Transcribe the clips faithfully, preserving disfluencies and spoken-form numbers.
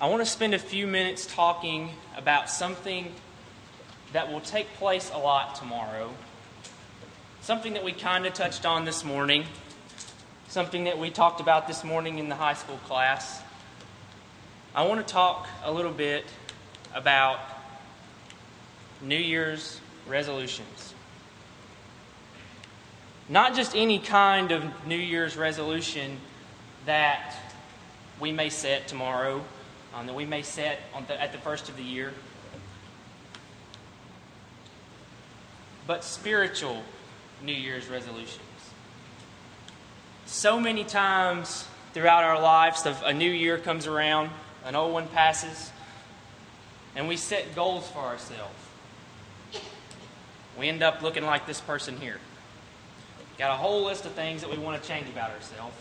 I want to spend a few minutes talking about something that will take place a lot tomorrow, something that we kind of touched on this morning, something that we talked about this morning in the high school class. I want to talk a little bit about New Year's resolutions. Not just any kind of New Year's resolution that we may set tomorrow, Um, that we may set on the, at the first of the year, but spiritual New Year's resolutions. So many times throughout our lives, a new year comes around, an old one passes, and we set goals for ourselves. We end up looking like this person here. Got a whole list of things that we want to change about ourselves,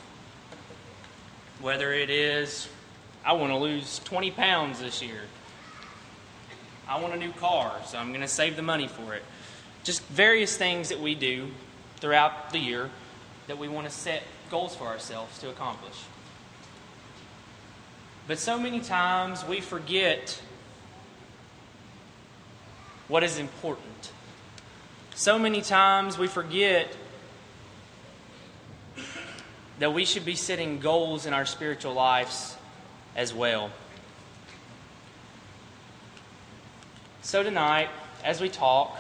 whether it is I want to lose twenty pounds this year. I want a new car, so I'm going to save the money for it. Just various things that we do throughout the year that we want to set goals for ourselves to accomplish. But so many times we forget what is important. So many times we forget that we should be setting goals in our spiritual lives as well. So tonight, as we talk,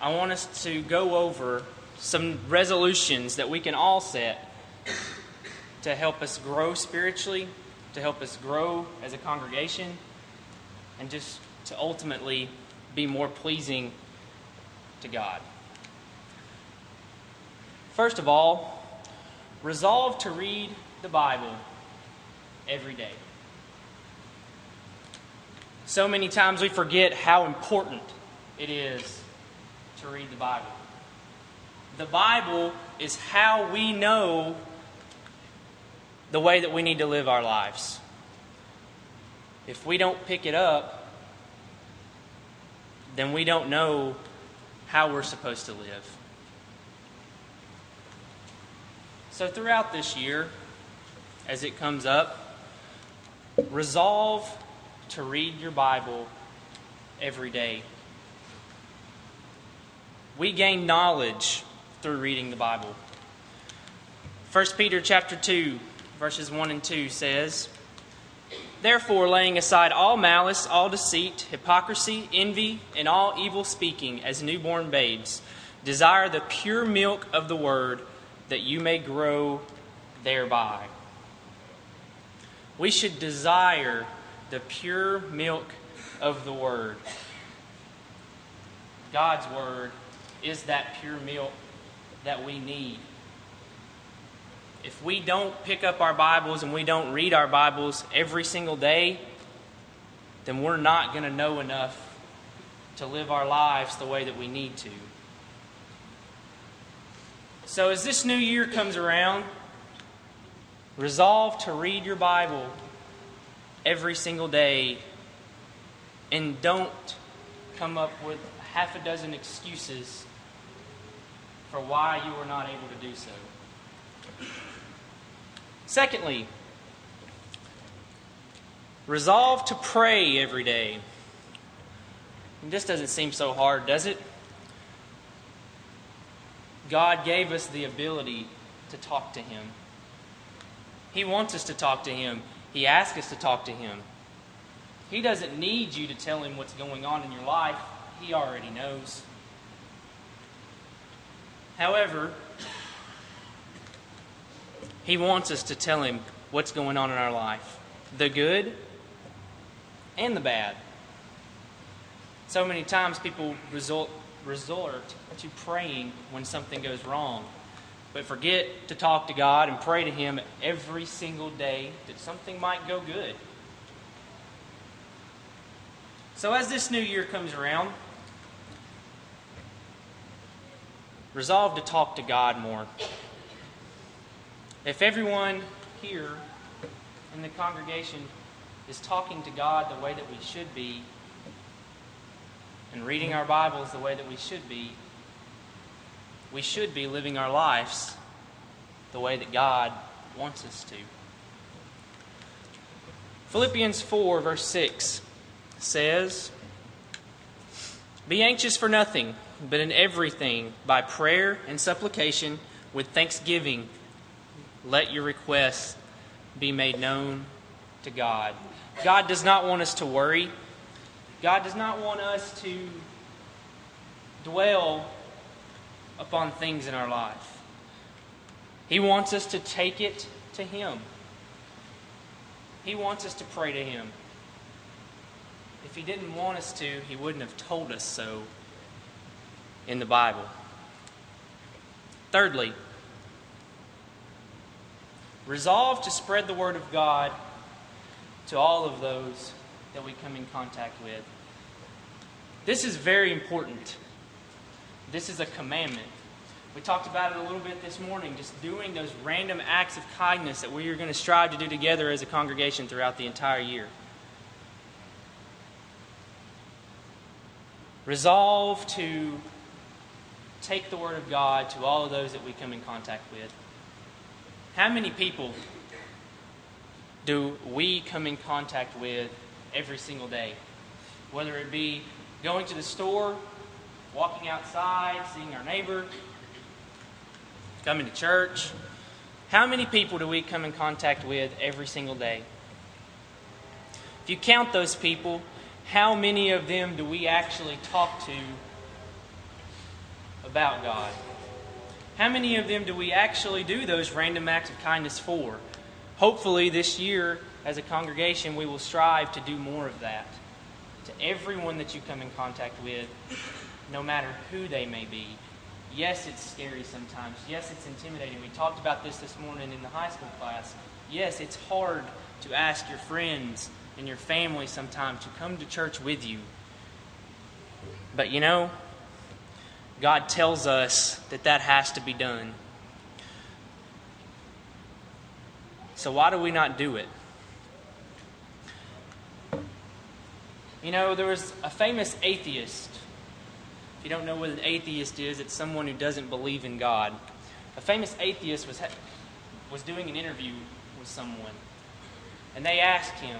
I want us to go over some resolutions that we can all set to help us grow spiritually, to help us grow as a congregation, and just to ultimately be more pleasing to God. First of all, resolve to read the Bible every day. So many times we forget how important it is to read the Bible. The Bible is how we know the way that we need to live our lives. If we don't pick it up, then we don't know how we're supposed to live. So throughout this year, as it comes up, resolve to read your Bible every day. We gain knowledge through reading the Bible. First Peter chapter two, verses one and two says, "Therefore, laying aside all malice, all deceit, hypocrisy, envy, and all evil speaking, as newborn babes, desire the pure milk of the word, that you may grow thereby." We should desire the pure milk of the Word. God's Word is that pure milk that we need. If we don't pick up our Bibles and we don't read our Bibles every single day, then we're not going to know enough to live our lives the way that we need to. So as this new year comes around, resolve to read your Bible every single day, and don't come up with half a dozen excuses for why you are not able to do so. Secondly, resolve to pray every day. And this doesn't seem so hard, does it? God gave us the ability to talk to Him. He wants us to talk to Him. He asks us to talk to Him. He doesn't need you to tell Him what's going on in your life. He already knows. However, He wants us to tell Him what's going on in our life, the good and the bad. So many times people resort, resort to praying when something goes wrong, but forget to talk to God and pray to Him every single day that something might go good. So as this new year comes around, resolve to talk to God more. If everyone here in the congregation is talking to God the way that we should be, and reading our Bibles the way that we should be, we should be living our lives the way that God wants us to. Philippians four, verse six says, "Be anxious for nothing, but in everything, by prayer and supplication, with thanksgiving, let your requests be made known to God." God does not want us to worry. God does not want us to dwell upon things in our life. He wants us to take it to Him. He wants us to pray to Him. If He didn't want us to, He wouldn't have told us so in the Bible. Thirdly, resolve to spread the Word of God to all of those that we come in contact with. This is very important. This is a commandment. We talked about it a little bit this morning, just doing those random acts of kindness that we are going to strive to do together as a congregation throughout the entire year. Resolve to take the Word of God to all of those that we come in contact with. How many people do we come in contact with every single day? Whether it be going to the store, walking outside, seeing our neighbor, coming to church. How many people do we come in contact with every single day? If you count those people, how many of them do we actually talk to about God? How many of them do we actually do those random acts of kindness for? Hopefully this year, as a congregation, we will strive to do more of that. To everyone that you come in contact with, no matter who they may be. Yes, it's scary sometimes. Yes, it's intimidating. We talked about this this morning in the high school class. Yes, it's hard to ask your friends and your family sometimes to come to church with you. But you know, God tells us that that has to be done. So why do we not do it? You know, there was a famous atheist. If you don't know what an atheist is, it's someone who doesn't believe in God. A famous atheist was, was doing an interview with someone, and they asked him,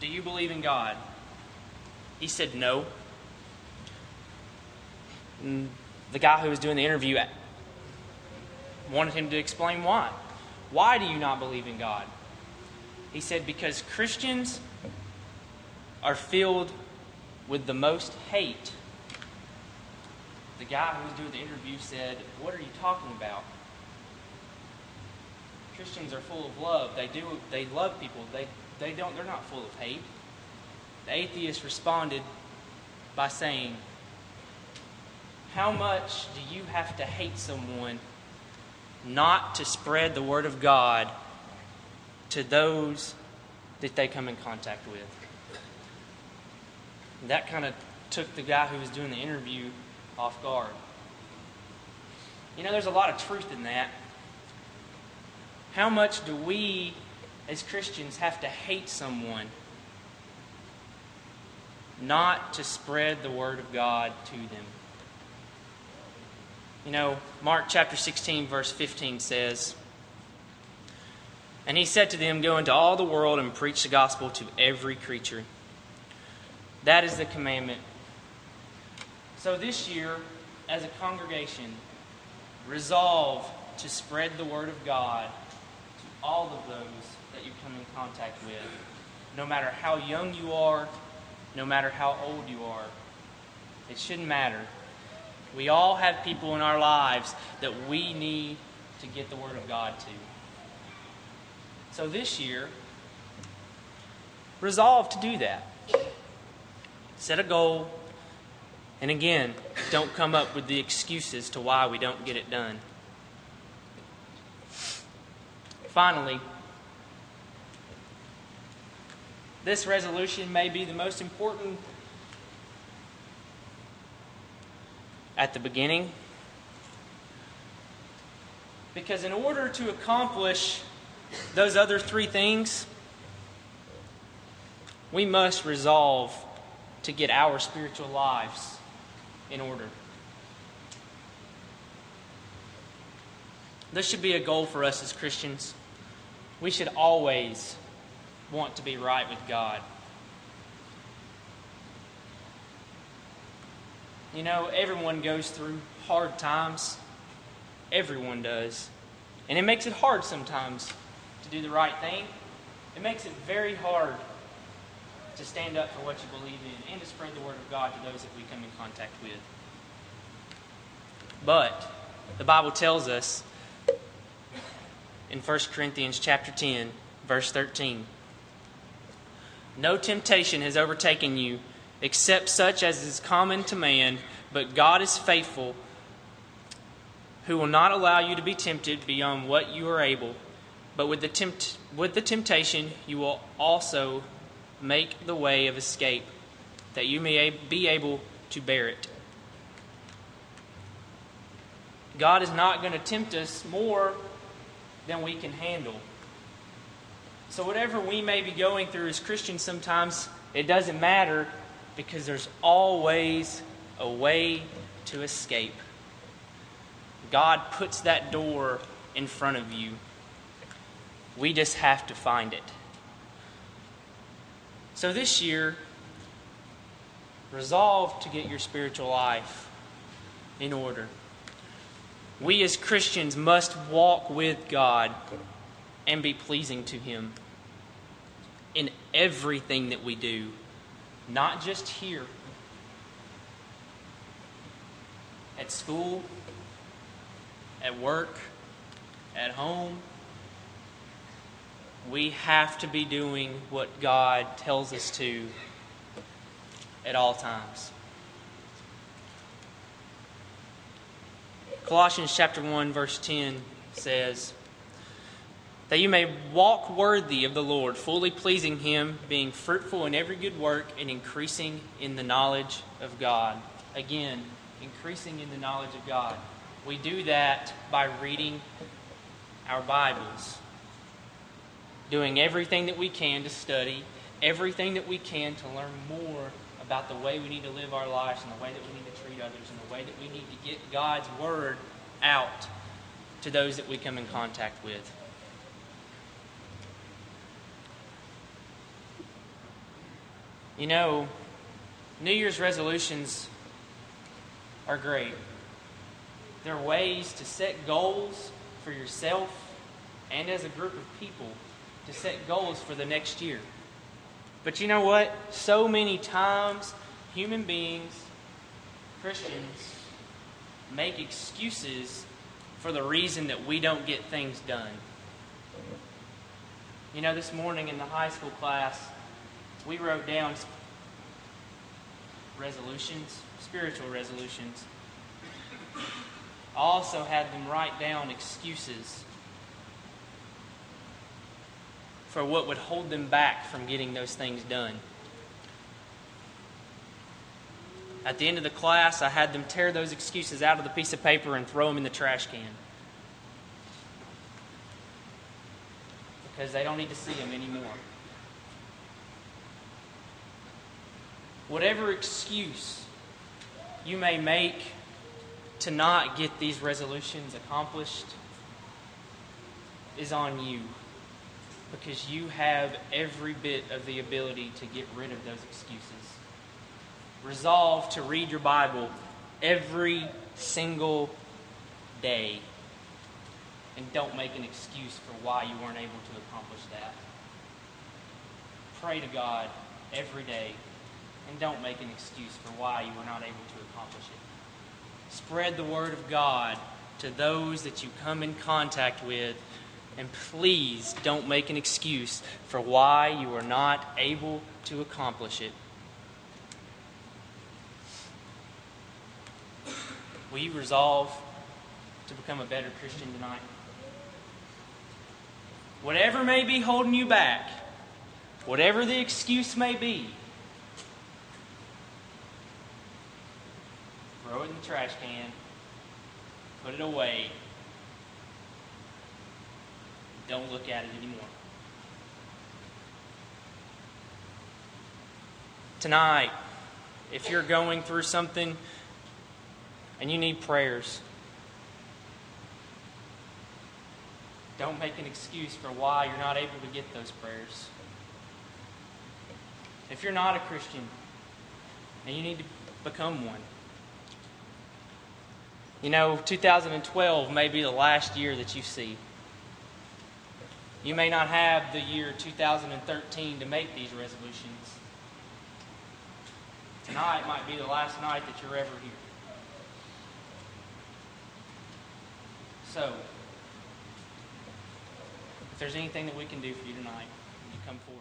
"Do you believe in God?" He said, "No." And the guy who was doing the interview wanted him to explain why. "Why do you not believe in God?" He said, "Because Christians are filled with the most hate." The guy who was doing the interview said, "What are you talking about? Christians are full of love. They do. They love people. They they don't. They're not full of hate." The atheist responded by saying, "How much do you have to hate someone not to spread the Word of God to those that they come in contact with?" That kind of took the guy who was doing the interview off guard. You know, there's a lot of truth in that. How much do we, as Christians, have to hate someone not to spread the Word of God to them? You know, Mark chapter sixteen, verse fifteen says, "And he said to them, go into all the world and preach the gospel to every creature." That is the commandment. So this year, as a congregation, resolve to spread the Word of God to all of those that you come in contact with, no matter how young you are, no matter how old you are. It shouldn't matter. We all have people in our lives that we need to get the Word of God to. So this year, resolve to do that. Set a goal, and again, don't come up with the excuses to why we don't get it done. Finally, this resolution may be the most important at the beginning, because in order to accomplish those other three things, we must resolve to get our spiritual lives in order. This should be a goal for us as Christians. We should always want to be right with God. You know, everyone goes through hard times. Everyone does. And it makes it hard sometimes to do the right thing. It makes it very hard to stand up for what you believe in and to spread the word of God to those that we come in contact with. But the Bible tells us in First Corinthians chapter ten, verse thirteen, "No temptation has overtaken you except such as is common to man, but God is faithful, who will not allow you to be tempted beyond what you are able. But with the tempt- with the temptation you will also make the way of escape, that you may be able to bear it." God is not going to tempt us more than we can handle. So whatever we may be going through as Christians sometimes, it doesn't matter, because there's always a way to escape. God puts that door in front of you. We just have to find it. So this year, resolve to get your spiritual life in order. We as Christians must walk with God and be pleasing to Him in everything that we do, not just here, at school, at work, at home. We have to be doing what God tells us to at all times. Colossians chapter one, verse ten says, "That you may walk worthy of the Lord, fully pleasing Him, being fruitful in every good work and increasing in the knowledge of God." Again, increasing in the knowledge of God. We do that by reading our Bibles, doing everything that we can to study, everything that we can to learn more about the way we need to live our lives and the way that we need to treat others and the way that we need to get God's Word out to those that we come in contact with. You know, New Year's resolutions are great. They're ways to set goals for yourself and as a group of people, to set goals for the next year. But you know what? So many times, human beings, Christians, make excuses for the reason that we don't get things done. You know, this morning in the high school class, we wrote down resolutions, spiritual resolutions. I also had them write down excuses for what would hold them back from getting those things done. At the end of the class, I had them tear those excuses out of the piece of paper and throw them in the trash can, because they don't need to see them anymore. Whatever excuse you may make to not get these resolutions accomplished is on you, because you have every bit of the ability to get rid of those excuses. Resolve to read your Bible every single day, and don't make an excuse for why you weren't able to accomplish that. Pray to God every day, and don't make an excuse for why you were not able to accomplish it. Spread the Word of God to those that you come in contact with, and please don't make an excuse for why you are not able to accomplish it. Will you resolve to become a better Christian tonight? Whatever may be holding you back, whatever the excuse may be, throw it in the trash can, put it away. Don't look at it anymore. Tonight, if you're going through something and you need prayers, don't make an excuse for why you're not able to get those prayers. If you're not a Christian and you need to become one, you know, two thousand twelve may be the last year that you see. You may not have the year two thousand thirteen to make these resolutions. Tonight might be the last night that you're ever here. So, if there's anything that we can do for you tonight, you come forward.